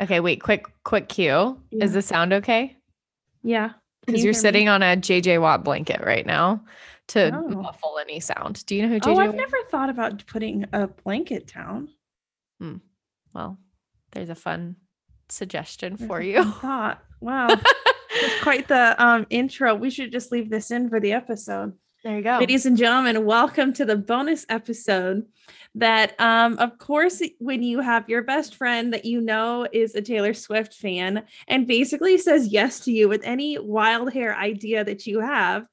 Okay, wait, quick cue. Yeah. Is the sound okay? Yeah. Because you're sitting on a JJ Watt blanket right now to muffle any sound. Do you know who JJ Watt? I've never thought about putting a blanket down. Hmm. Well, there's a fun suggestion for you. Wow. It's quite the intro. We should just leave this in for the episode. There you go. Ladies and gentlemen, welcome to the bonus episode that, of course, when you have your best friend that you know is a Taylor Swift fan and basically says yes to you with any wild hair idea that you have.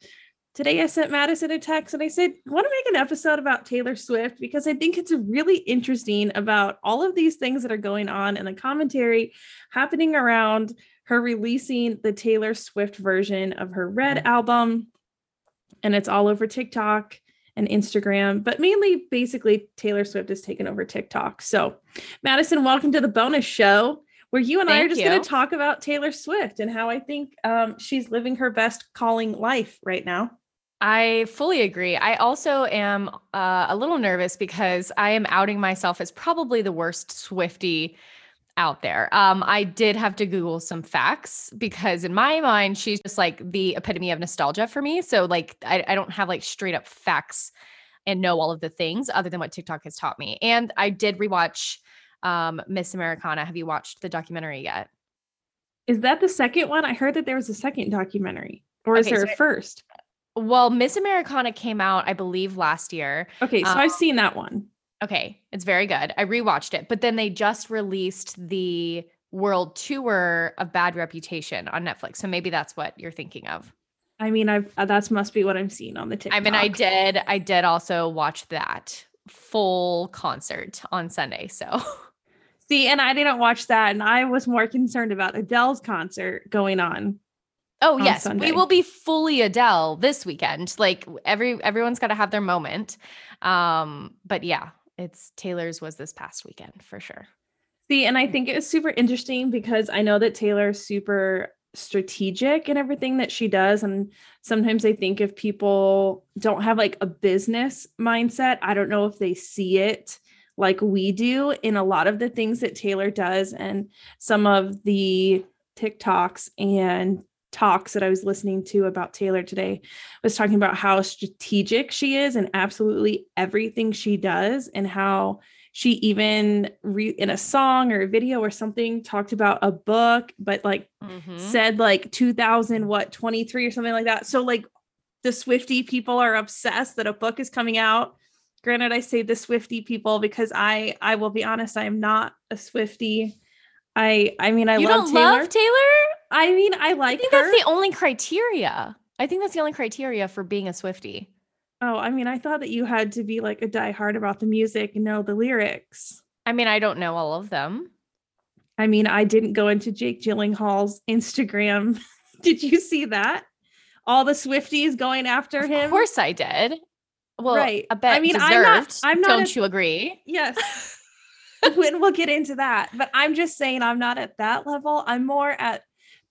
Today, I sent Madison a text and I said, I want to make an episode about Taylor Swift because I think it's really interesting about all of these things that are going on and the commentary happening around her releasing the Taylor Swift version of her Red album. And it's all over TikTok and Instagram, but mainly basically Taylor Swift has taken over TikTok. So Madison, welcome to the bonus show where you and I are just going to talk about Taylor Swift and how I think she's living her best calling life right now. I fully agree. I also am a little nervous because I am outing myself as probably the worst Swiftie out there. I did have to Google some facts because in my mind, she's just like the epitome of nostalgia for me. So like, I don't have like straight up facts and know all of the things other than what TikTok has taught me. And I did rewatch Miss Americana. Have you watched the documentary yet? Is that the second one? I heard that there was a second documentary, or is there a first? Well, Miss Americana came out, I believe, last year. Okay. So I've seen that one. Okay. It's very good. I rewatched it, but then they just released the world tour of Bad Reputation on Netflix. So maybe that's what you're thinking of. I mean, that must be what I'm seeing on the TikTok. I mean, I did also watch that full concert on Sunday. So see, and I didn't watch that. And I was more concerned about Adele's concert going on. Oh yes. Sunday. We will be fully Adele this weekend. Like everyone's got to have their moment. But yeah. It's Taylor's was this past weekend for sure. See, and I think it was super interesting because I know that Taylor's super strategic in everything that she does. And sometimes I think if people don't have like a business mindset, I don't know if they see it like we do in a lot of the things that Taylor does and some of the TikToks and talks that I was listening to about Taylor today was talking about how strategic she is and absolutely everything she does and how she even in a song or a video or something talked about a book, but like said like 2023 or something like that. So like the Swiftie people are obsessed that a book is coming out. Granted, I say the Swiftie people because I will be honest, I am not a Swiftie. I mean, I love Taylor. I mean, I like her. That's the only criteria. I think that's the only criteria for being a Swiftie. Oh, I mean, I thought that you had to be like a diehard about the music and know the lyrics. I mean, I don't know all of them. I mean, I didn't go into Jake Gyllenhaal's Instagram. Did you see that? All the Swifties going after him? Of course I did. Well, right. I bet I mean, deserved. I'm not. Don't you agree? Yes. When we'll get into that, but I'm just saying I'm not at that level. I'm more at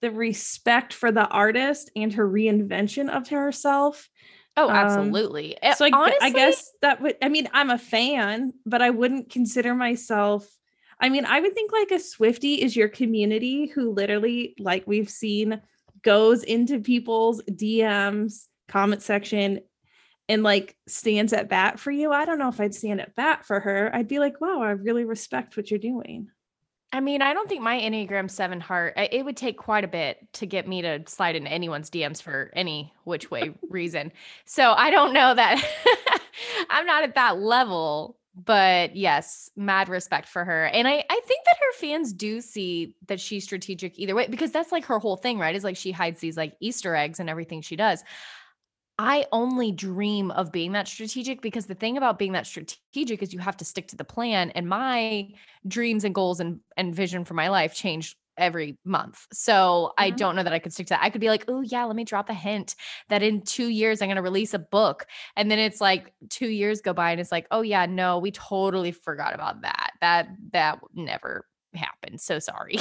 the respect for the artist and her reinvention of herself. Oh, absolutely. So honestly, I guess that would, I mean, I'm a fan, but I wouldn't consider myself. I mean, I would think like a Swiftie is your community who literally, like we've seen, goes into people's DMs, comment section, and like stands at bat for you. I don't know if I'd stand at bat for her. I'd be like, wow, I really respect what you're doing. I mean, I don't think my Enneagram 7 heart, it would take quite a bit to get me to slide into anyone's DMs for any which way reason. So I don't know that I'm not at that level, but yes, mad respect for her. And I think that her fans do see that she's strategic either way, because that's like her whole thing, right? Is like, she hides these like Easter eggs and everything she does. I only dream of being that strategic because the thing about being that strategic is you have to stick to the plan, and my dreams and goals and vision for my life change every month. So I don't know that I could stick to that. I could be like, oh yeah, let me drop a hint that in 2 years, I'm going to release a book. And then it's like 2 years go by and it's like, oh yeah, no, we totally forgot about that. That never happened. So sorry.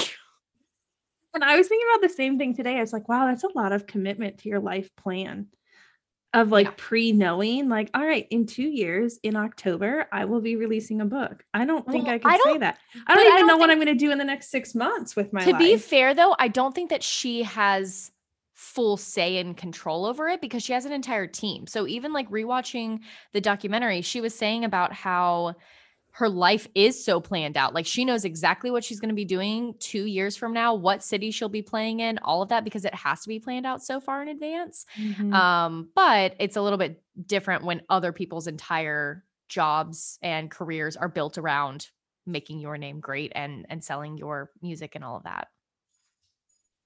And I was thinking about the same thing today. I was like, wow, that's a lot of commitment to your life plan. of like pre-knowing, like, all right, in 2 years in October, I will be releasing a book. I don't think I can say that. I don't even know what I'm going to do in the next 6 months with my life. To be fair though, I don't think that she has full say and control over it because she has an entire team. So even like rewatching the documentary, she was saying about how her life is so planned out. Like she knows exactly what she's going to be doing 2 years from now, what city she'll be playing in, all of that, because it has to be planned out so far in advance. Mm-hmm. But it's a little bit different when other people's entire jobs and careers are built around making your name great and selling your music and all of that.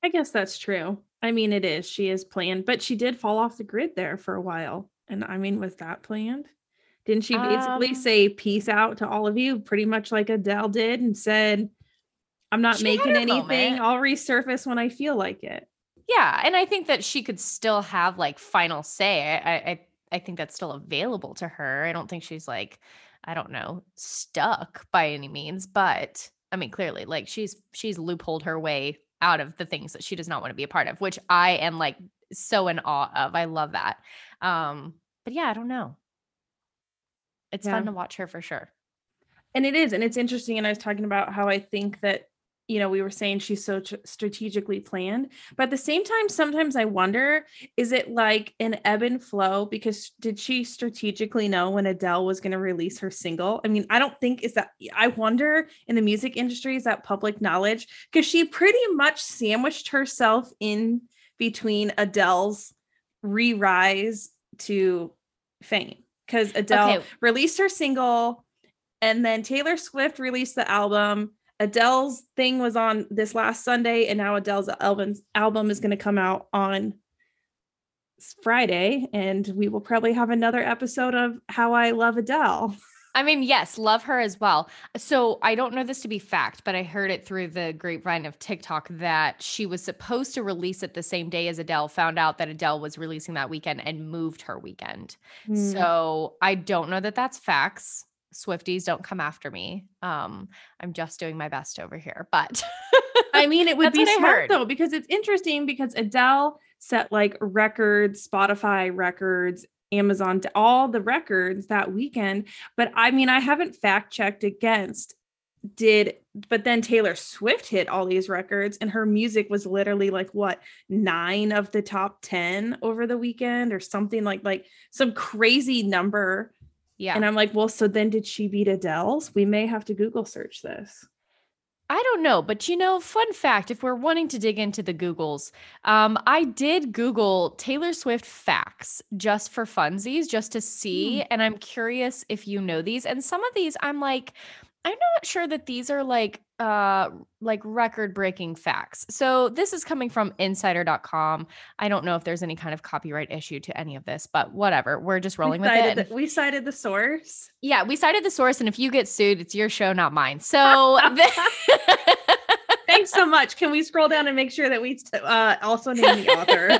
I guess that's true. I mean, it is. She is planned, but she did fall off the grid there for a while. And I mean, was that planned? Didn't she basically say peace out to all of you, pretty much like Adele did, and said, I'm not making anything. Moment. I'll resurface when I feel like it. Yeah. And I think that she could still have like final say. I think that's still available to her. I don't think she's like, I don't know, stuck by any means, but I mean, clearly like she's loopholed her way out of the things that she does not want to be a part of, which I am like so in awe of. I love that. But yeah, I don't know. It's fun to watch her for sure. And it is. And it's interesting. And I was talking about how I think that, you know, we were saying she's so strategically planned, but at the same time, sometimes I wonder, is it like an ebb and flow? Because did she strategically know when Adele was going to release her single? I mean, I don't think is that, I wonder in the music industry, is that public knowledge? Because she pretty much sandwiched herself in between Adele's re-rise to fame. Because Adele released her single and then Taylor Swift released the album. Adele's thing was on this last Sunday, and now Adele's album is going to come out on Friday, and we will probably have another episode of How I Love Adele. I mean, yes, love her as well. So I don't know this to be fact, but I heard it through the grapevine of TikTok that she was supposed to release it the same day as Adele, found out that Adele was releasing that weekend and moved her weekend. Mm. So I don't know that that's facts. Swifties, don't come after me. I'm just doing my best over here, but I mean, it would be smart though, because it's interesting because Adele set like records, Spotify records, Amazon, all the records that weekend. But I mean, I haven't fact checked against but then Taylor Swift hit all these records and her music was literally like what 9 of the top 10 over the weekend or something like some crazy number. Yeah. And I'm like, well, so then did she beat Adele's? We may have to Google search this. I don't know, but you know, fun fact, if we're wanting to dig into the Googles, I did Google Taylor Swift facts just for funsies, just to see. And I'm curious if you know these. And some of these I'm like, I'm not sure that these are like record-breaking facts. So this is coming from insider.com. I don't know if there's any kind of copyright issue to any of this, but whatever. We're just rolling with it. We cited the source. Yeah, we cited the source. And if you get sued, it's your show, not mine. So thanks so much. Can we scroll down and make sure that we also name the author?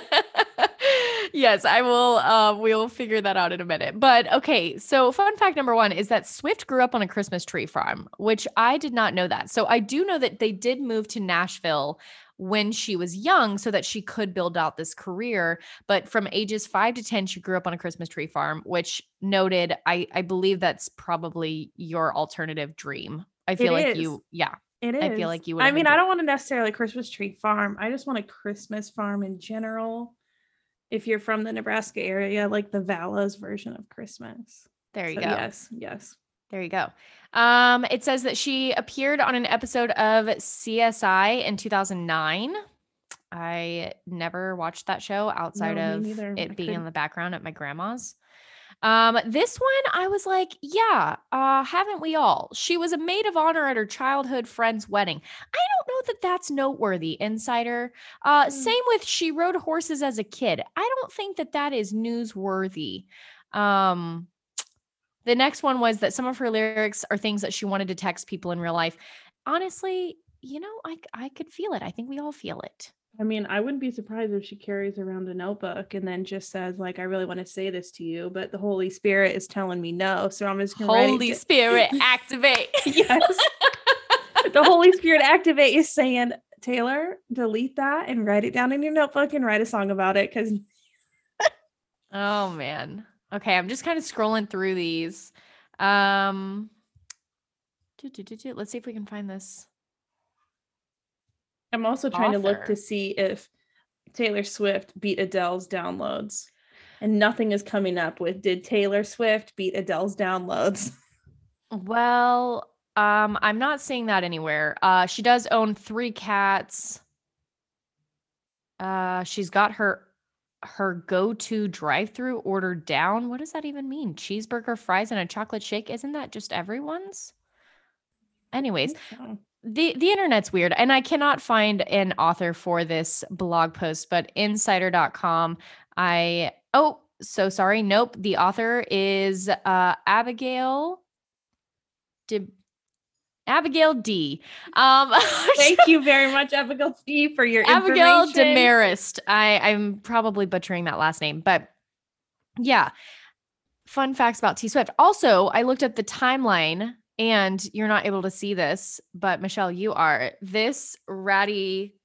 Yes, I will. We'll figure that out in a minute. But okay, so fun fact number 1 is that Swift grew up on a Christmas tree farm, which I did not know that. So I do know that they did move to Nashville when she was young so that she could build out this career. But from ages 5 to 10, she grew up on a Christmas tree farm, which noted, I believe that's probably your alternative dream. I feel it like is. It is. I feel like you would. I mean, I don't want to necessarily Christmas tree farm. I just want a Christmas farm in general. If you're from the Nebraska area, like the Vala's version of Christmas. There you go. Yes. There you go. It says that she appeared on an episode of CSI in 2009. I never watched that show outside of it being in the background at my grandma's. This one, I was like, haven't we all? She was a maid of honor at her childhood friend's wedding. I don't know that that's noteworthy, Insider. Same with she rode horses as a kid. I don't think that that is newsworthy. The next one was that some of her lyrics are things that she wanted to text people in real life. Honestly, you know, I could feel it. I think we all feel it. I mean, I wouldn't be surprised if she carries around a notebook and then just says like, I really want to say this to you, but the Holy Spirit is telling me no. So I'm just going to Holy Spirit activate. Yes. The Holy Spirit activate is saying, Taylor, delete that and write it down in your notebook and write a song about it. Cause Oh man. Okay, I'm just kind of scrolling through these. Let's see if we can find this. I'm also trying to look to see if Taylor Swift beat Adele's downloads, and nothing is coming up with did Taylor Swift beat Adele's downloads. Well, I'm not seeing that anywhere. She does own 3 cats. She's got her go-to drive-through order down. What does that even mean? Cheeseburger, fries, and a chocolate shake. Isn't that just everyone's? Anyways, the internet's weird, and I cannot find an author for this blog post, but insider.com. Nope. The author is Abigail D. Thank you very much, Abigail D, for your Abigail information. Demarest. I'm probably butchering that last name, but yeah. Fun facts about T Swift. Also, I looked up the timeline, and you're not able to see this, but Michelle, you are. This ratty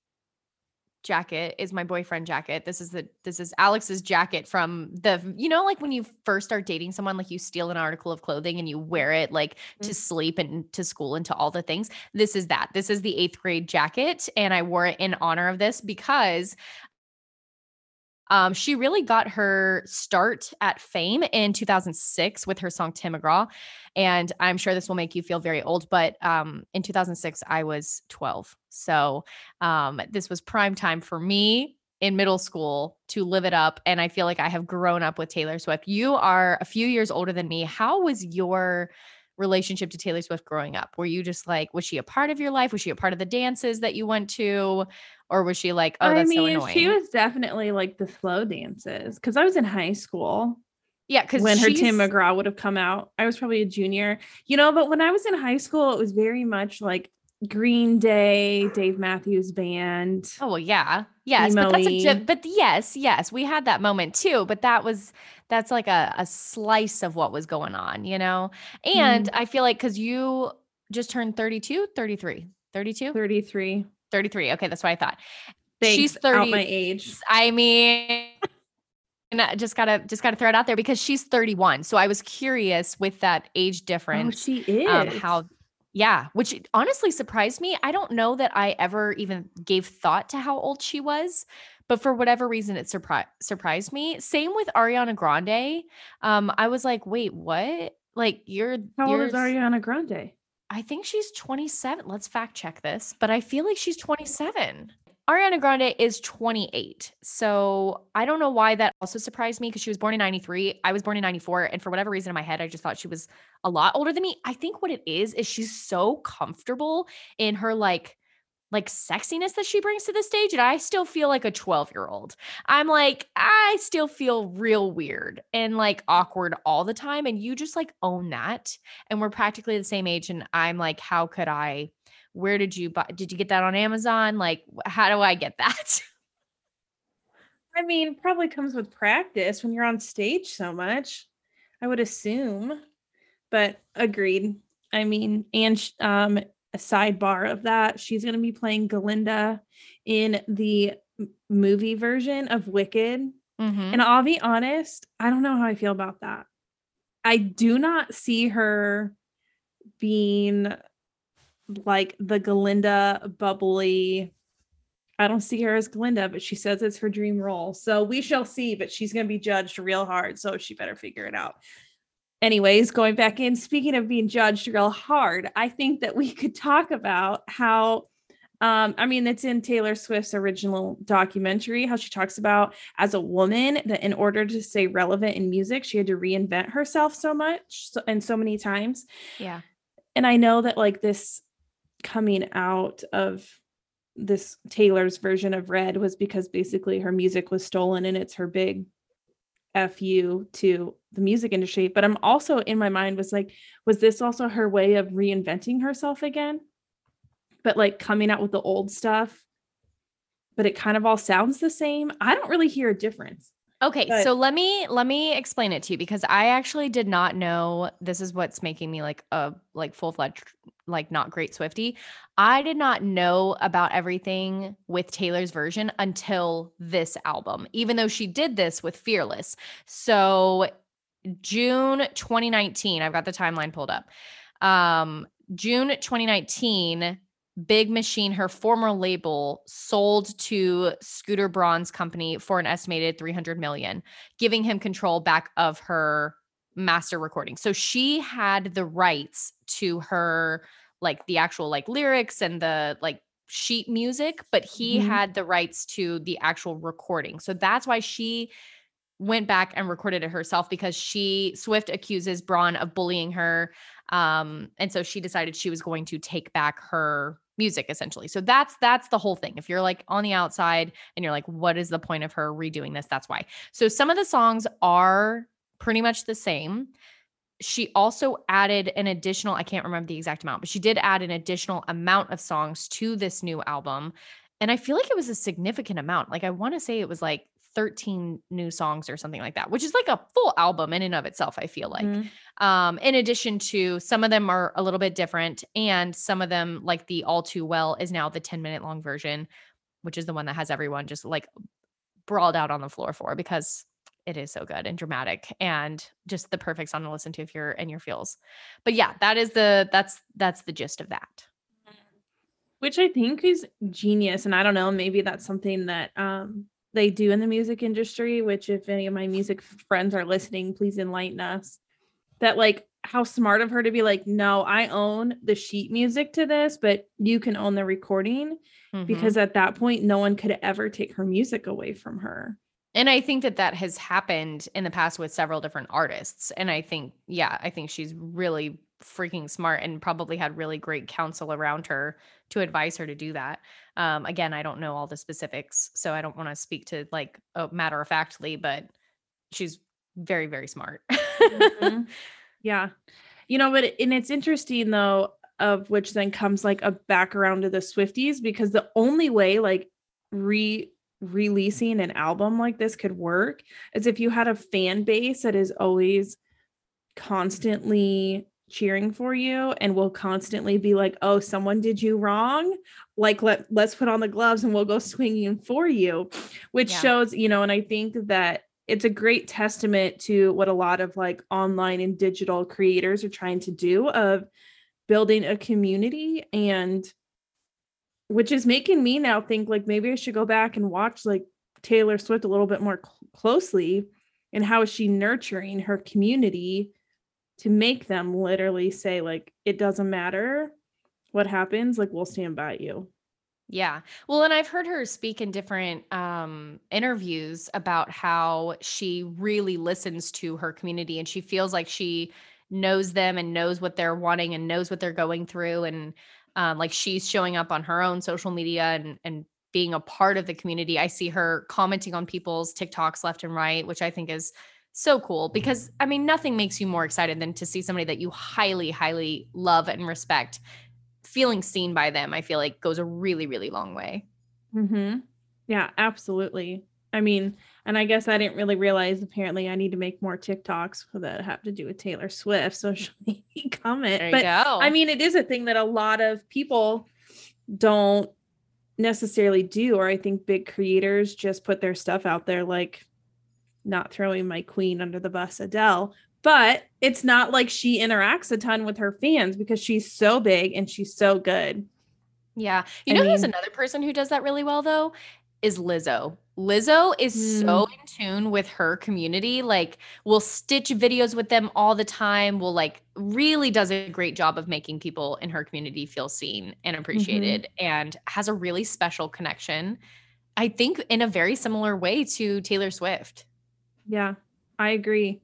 jacket is my boyfriend jacket. This is Alex's jacket from the, you know, like when you first start dating someone, like you steal an article of clothing and you wear it like to sleep and to school and to all the things. This is that. This is the 8th grade jacket, and I wore it in honor of this because she really got her start at fame in 2006 with her song Tim McGraw. And I'm sure this will make you feel very old, but in 2006, I was 12. So this was prime time for me in middle school to live it up. And I feel like I have grown up with Taylor Swift. You are a few years older than me. How was your relationship to Taylor Swift growing up? Were you just like, was she a part of your life? Was she a part of the dances that you went to? Or was she like, oh, that's so annoying? She was definitely like the slow dances. Cause I was in high school. Yeah. Cause when her Tim McGraw would have come out, I was probably a junior, you know, but when I was in high school, it was very much like Green Day, Dave Matthews Band. Oh, well, yeah. Yes. But yes, we had that moment too, but that's like a slice of what was going on, you know? And I feel like, cause you just turned 33. Okay. That's what I thought. Thanks. She's 30. Out my age. I mean, just gotta throw it out there because she's 31. So I was curious with that age difference. Oh, she is. Which honestly surprised me. I don't know that I ever even gave thought to how old she was, but for whatever reason, it surprised me. Same with Ariana Grande. I was like, wait, what? Like how old is Ariana Grande? I think she's 27. Let's fact check this, but I feel like she's 27. Ariana Grande is 28. So I don't know why that also surprised me because she was born in 93. I was born in 94. And for whatever reason in my head, I just thought she was a lot older than me. I think what it is she's so comfortable in her like sexiness that she brings to the stage. And I still feel like a 12-year-old. I'm like, I still feel real weird and like awkward all the time. And you just like own that. And we're practically the same age. And I'm like, where did you buy? Did you get that on Amazon? Like, how do I get that? I mean, probably comes with practice when you're on stage so much, I would assume, but agreed. I mean, and, a sidebar of that, she's going to be playing Glinda in the movie version of Wicked. Mm-hmm. And I'll be honest, I don't know how I feel about that. I do not see her being like the Glinda bubbly. I don't see her as Glinda, but she says it's her dream role. So we shall see, but she's going to be judged real hard. So she better figure it out. Anyways, going back in, speaking of being judged real hard, I think that we could talk about how, it's in Taylor Swift's original documentary, how she talks about as a woman that in order to stay relevant in music, she had to reinvent herself so much and so many times. Yeah. And I know that like this coming out of this Taylor's version of Red was because basically her music was stolen and it's her big F-you to the music industry. But I'm also in my mind was like, was this also her way of reinventing herself again? But like coming out with the old stuff, but it kind of all sounds the same. I don't really hear a difference. Okay, but so let me explain it to you, because I actually did not know. This is what's making me like a full-fledged not great Swiftie. I did not know about everything with Taylor's version until this album, even though she did this with Fearless. So June 2019, I've got the timeline pulled up. June 2019, Big Machine, her former label, sold to Scooter Braun's company for an estimated $300 million, giving him control back of her master recording. So she had the rights to her, like the actual like lyrics and the like sheet music, but he had the rights to the actual recording. So that's why she went back and recorded it herself, because Swift accuses Braun of bullying her. And so she decided she was going to take back her music essentially. So that's the whole thing. If you're like on the outside and you're like, what is the point of her redoing this? That's why. So some of the songs are pretty much the same. She also added an additional, I can't remember the exact amount, but she did add an additional amount of songs to this new album. And I feel like it was a significant amount. Like I want to say it was like 13 new songs or something like that, which is like a full album in and of itself, I feel like. In addition to, some of them are a little bit different, and some of them, like the All Too Well is now the 10-minute long version, which is the one that has everyone just like brawled out on the floor for, because it is so good and dramatic and just the perfect song to listen to if you're in your feels. But yeah, that's the gist of that. Which I think is genius. And I don't know, maybe that's something that they do in the music industry, which if any of my music friends are listening, please enlighten us, that like how smart of her to be like, no, I own the sheet music to this, but you can own the recording, because at that point, no one could ever take her music away from her. And I think that has happened in the past with several different artists. And I think she's really freaking smart and probably had really great counsel around her to advise her to do that. Again, I don't know all the specifics, so I don't want to speak to like a matter of factly, but she's very, very smart. Yeah. You know, but, and it's interesting though, of which then comes like a background to the Swifties, because the only way like releasing an album like this could work is if you had a fan base that is always constantly cheering for you and will constantly be like, oh, someone did you wrong, like let's put on the gloves and we'll go swinging for you, which shows, you know. And I think that it's a great testament to what a lot of like online and digital creators are trying to do, of building a community, and which is making me now think like maybe I should go back and watch like Taylor Swift a little bit more closely, and how is she nurturing her community to make them literally say like, it doesn't matter what happens, like we'll stand by you. Yeah. Well, and I've heard her speak in different interviews about how she really listens to her community, and she feels like she knows them and knows what they're wanting and knows what they're going through. And like she's showing up on her own social media and being a part of the community. I see her commenting on people's TikToks left and right, which I think is so cool, because I mean, nothing makes you more excited than to see somebody that you highly, highly love and respect feeling seen by them. I feel like goes a really, really long way. Yeah, absolutely. I mean, and I guess I didn't really realize, apparently I need to make more TikToks that have to do with Taylor Swift. So she'll comment. There you go. I mean, it is a thing that a lot of people don't necessarily do, or I think big creators just put their stuff out there, like not throwing my queen under the bus, Adele, but it's not like she interacts a ton with her fans because she's so big and she's so good. Yeah. You know, who's another person who does that really well though? Is Lizzo. Lizzo is so in tune with her community. Like, we'll stitch videos with them all the time. We'll like really does a great job of making people in her community feel seen and appreciated, and has a really special connection, I think, in a very similar way to Taylor Swift. Yeah, I agree.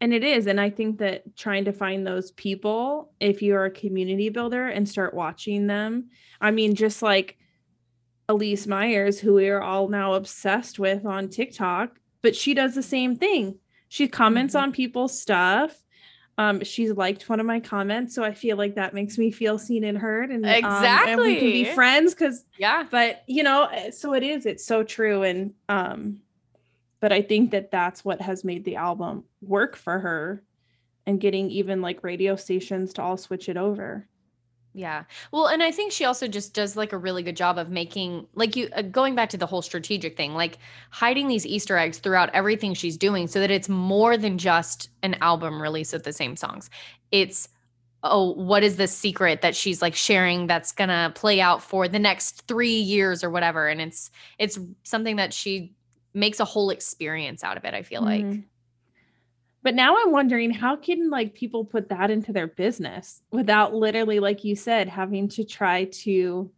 And it is. And I think that trying to find those people, if you're a community builder and start watching them, I mean, just like Elise Myers, who we are all now obsessed with on TikTok, but she does the same thing. She comments on people's stuff. She's liked one of my comments, so I feel like that makes me feel seen and heard, and exactly, and we can be friends. Because yeah, but you know, so it's so true. And But I think that that's what has made the album work for her, and getting even like radio stations to all switch it over. Yeah. Well, and I think she also just does like a really good job of making, like, you going back to the whole strategic thing, like hiding these Easter eggs throughout everything she's doing so that it's more than just an album release of the same songs. It's, oh, what is the secret that she's like sharing that's going to play out for the next 3 years or whatever. And it's something that she makes a whole experience out of it, I feel like. But now I'm wondering, how can like people put that into their business without literally, like you said, having to try to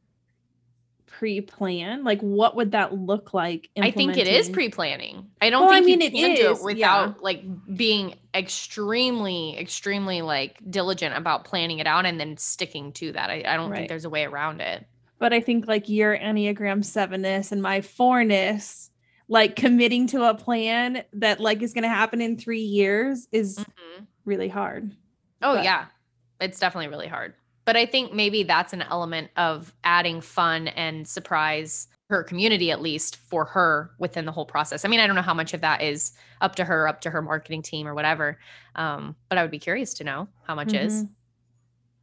pre-plan? Like, what would that look like? I think it is pre-planning. I don't think you can do it without like being extremely, extremely like diligent about planning it out and then sticking to that. I don't think there's a way around it. But I think like your Enneagram 7-ness and my 4-ness, like committing to a plan that like is going to happen in 3 years is really hard. Oh, yeah. It's definitely really hard. But I think maybe that's an element of adding fun and surprise her community, at least for her, within the whole process. I mean, I don't know how much of that is up to her marketing team or whatever. But I would be curious to know how much is.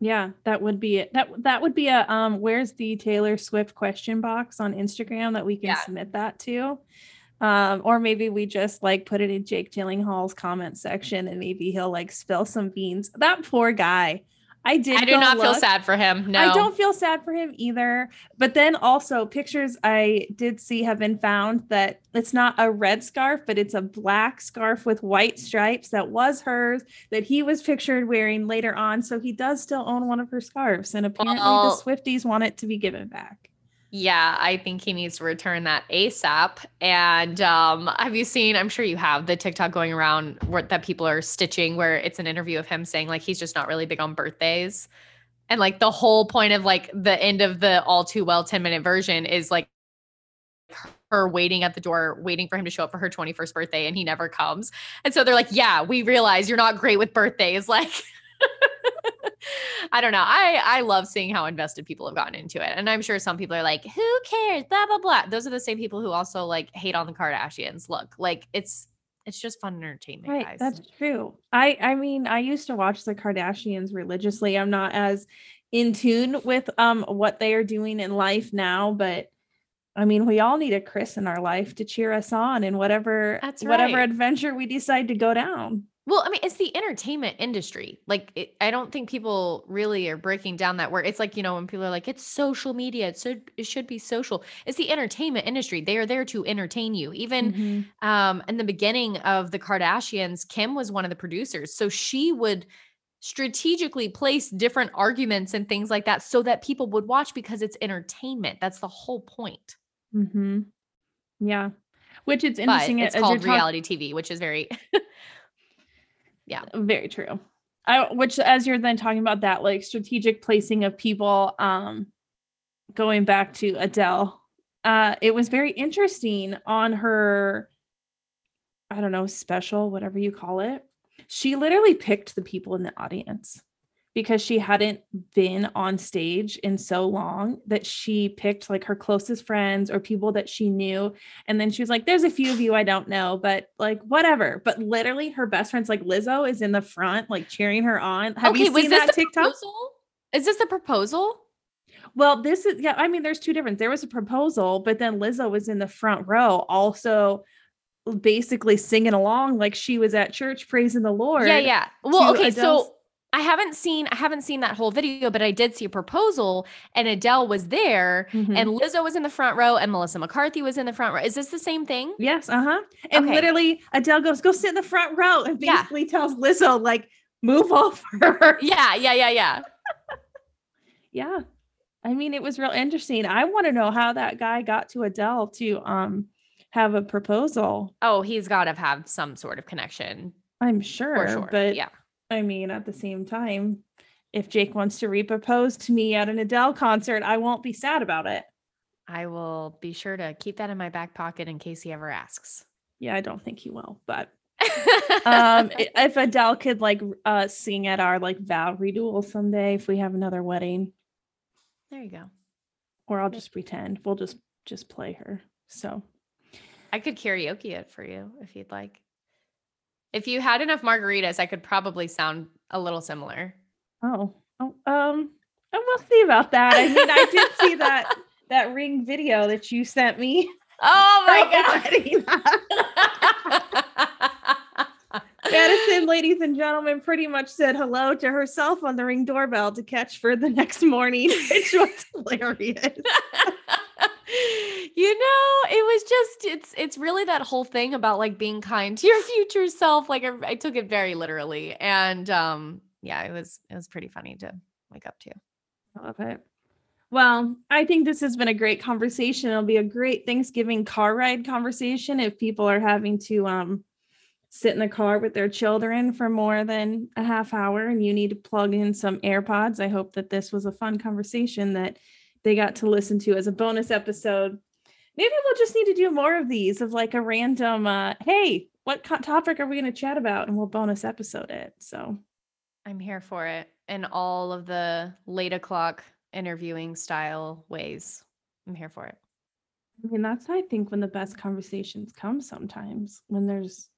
Yeah, that would be it. That would be a, where's the Taylor Swift question box on Instagram that we can submit that to? Or maybe we just like put it in Jake Gyllenhaal's comment section and maybe he'll like spill some beans. That poor guy. I do not feel sad for him. No, I don't feel sad for him either. But then also pictures I did see have been found that it's not a red scarf, but it's a black scarf with white stripes that was hers that he was pictured wearing later on. So he does still own one of her scarves. And apparently the Swifties want it to be given back. Yeah, I think he needs to return that ASAP. And have you seen, I'm sure you have, the TikTok going around where, that people are stitching, where it's an interview of him saying like he's just not really big on birthdays. And like the whole point of like the end of the All Too Well 10-minute version is like her waiting at the door, waiting for him to show up for her 21st birthday, and he never comes. And so they're like, yeah, we realize you're not great with birthdays. Like, I don't know. I love seeing how invested people have gotten into it. And I'm sure some people are like, who cares? Blah, blah, blah. Those are the same people who also like hate on the Kardashians. Look, like it's just fun entertainment, right, guys. That's true. I mean, I used to watch the Kardashians religiously. I'm not as in tune with what they are doing in life now, but I mean, we all need a Chris in our life to cheer us on in whatever adventure we decide to go down. Well, I mean, it's the entertainment industry. Like, I don't think people really are breaking down that word. It's like, you know, when people are like, it's social media, it should be social. It's the entertainment industry. They are there to entertain you. Even in the beginning of the Kardashians, Kim was one of the producers. So she would strategically place different arguments and things like that so that people would watch because it's entertainment. That's the whole point. Yeah. Which it's interesting. But it's called reality TV, which is very... Yeah, very true. Which as you're then talking about that, like strategic placing of people, going back to Adele, it was very interesting on her, I don't know, special, whatever you call it. She literally picked the people in the audience because she hadn't been on stage in so long that she picked like her closest friends or people that she knew. And then she was like, there's a few of you I don't know, but like, whatever. But literally her best friends, like Lizzo is in the front, like cheering her on. Have you seen that TikTok? Proposal? Is this the proposal? Well, this is, yeah. I mean, there's two different, there was a proposal, but then Lizzo was in the front row also basically singing along. Like she was at church praising the Lord. Yeah. Yeah. Well, okay. So I haven't seen that whole video, but I did see a proposal and Adele was there and Lizzo was in the front row and Melissa McCarthy was in the front row. Is this the same thing? Yes. And literally Adele goes, go sit in the front row and basically tells Lizzo, like, move over. Yeah. Yeah. I mean, it was real interesting. I want to know how that guy got to Adele to have a proposal. Oh, he's got to have some sort of connection. I'm sure. For sure. But yeah. I mean, at the same time, if Jake wants to repropose to me at an Adele concert, I won't be sad about it. I will be sure to keep that in my back pocket in case he ever asks. Yeah, I don't think he will, but if Adele could like sing at our like vow renewal someday, if we have another wedding. There you go. Or I'll just pretend. We'll just play her. So I could karaoke it for you if you'd like. If you had enough margaritas, I could probably sound a little similar. We'll see about that. I mean, I did see that ring video that you sent me. Oh my God. Madison, ladies and gentlemen, pretty much said hello to herself on the Ring doorbell to catch for the next morning, which was hilarious. You know, it was just, it's really that whole thing about like being kind to your future self. Like I took it very literally, and it was pretty funny to wake up to. I love it. Well, I think this has been a great conversation. It'll be a great Thanksgiving car ride conversation if people are having to sit in the car with their children for more than a half hour and you need to plug in some AirPods. I hope that this was a fun conversation that they got to listen to as a bonus episode. Maybe we'll just need to do more of these, of like a random, hey, what topic are we going to chat about? And we'll bonus episode it. So I'm here for it. In all of the late o'clock interviewing style ways. I'm here for it. I mean, that's, I think, when the best conversations come sometimes, when there's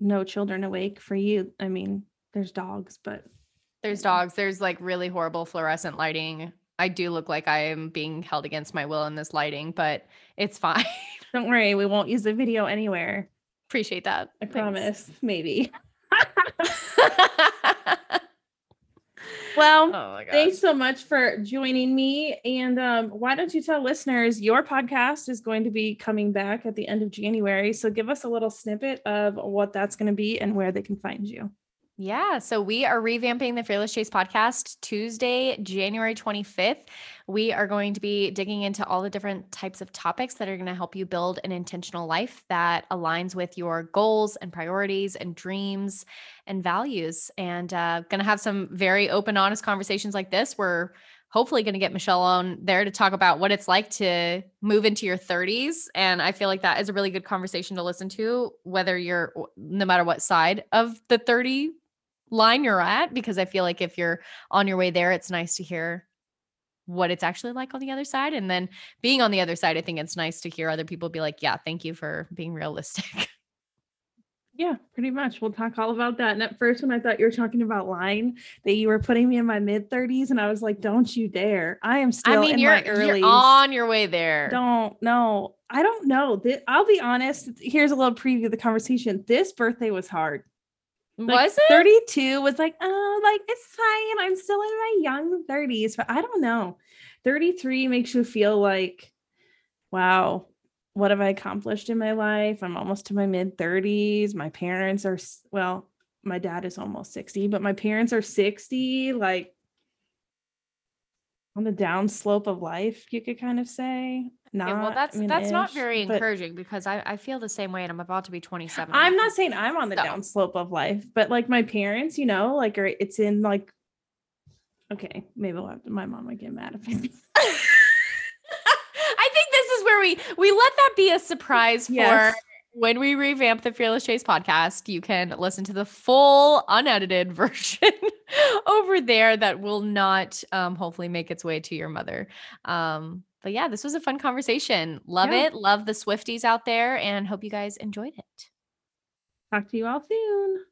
no children awake for you. I mean, there's dogs, but. There's dogs. There's like really horrible fluorescent lighting. I do look like I am being held against my will in this lighting, but it's fine. Don't worry. We won't use the video anywhere. Appreciate that. I promise. Maybe. Well, thanks so much for joining me. And why don't you tell listeners your podcast is going to be coming back at the end of January. So give us a little snippet of what that's going to be and where they can find you. Yeah. So we are revamping the Fearless Chase podcast Tuesday, January 25th. We are going to be digging into all the different types of topics that are going to help you build an intentional life that aligns with your goals and priorities and dreams and values. And going to have some very open, honest conversations like this. We're hopefully going to get Michelle on there to talk about what it's like to move into your 30s. And I feel like that is a really good conversation to listen to, whether you're, no matter what side of the 30 line you're at, because I feel like if you're on your way there, it's nice to hear what it's actually like on the other side. And then being on the other side, I think it's nice to hear other people be like, yeah, thank you for being realistic. Yeah, pretty much. We'll talk all about that. And at first, when I thought you were talking about lying, that you were putting me in my mid 30s, and I was like, don't you dare. I am still in my early. You're on your way there. I don't know. I'll be honest. Here's a little preview of the conversation. This birthday was hard. Like, was it? 32 was like, oh, like it's fine. I'm still in my young 30s, but I don't know. 33 makes you feel like, wow, what have I accomplished in my life? I'm almost to my mid 30s. My parents are, well, my dad is almost 60, but my parents are 60, like on the down slope of life, you could kind of say. That's not very encouraging, because I feel the same way, and I'm about to be 27. I'm not saying I'm on the down slope of life, but like my parents, you know, like are, it's in like, okay, maybe my mom would get mad if I think this is where we let that be a surprise for when we revamp the Fearless Chase podcast. You can listen to the full unedited version over there that will not hopefully make its way to your mother. But yeah, this was a fun conversation. Love it. Love the Swifties out there, and hope you guys enjoyed it. Talk to you all soon.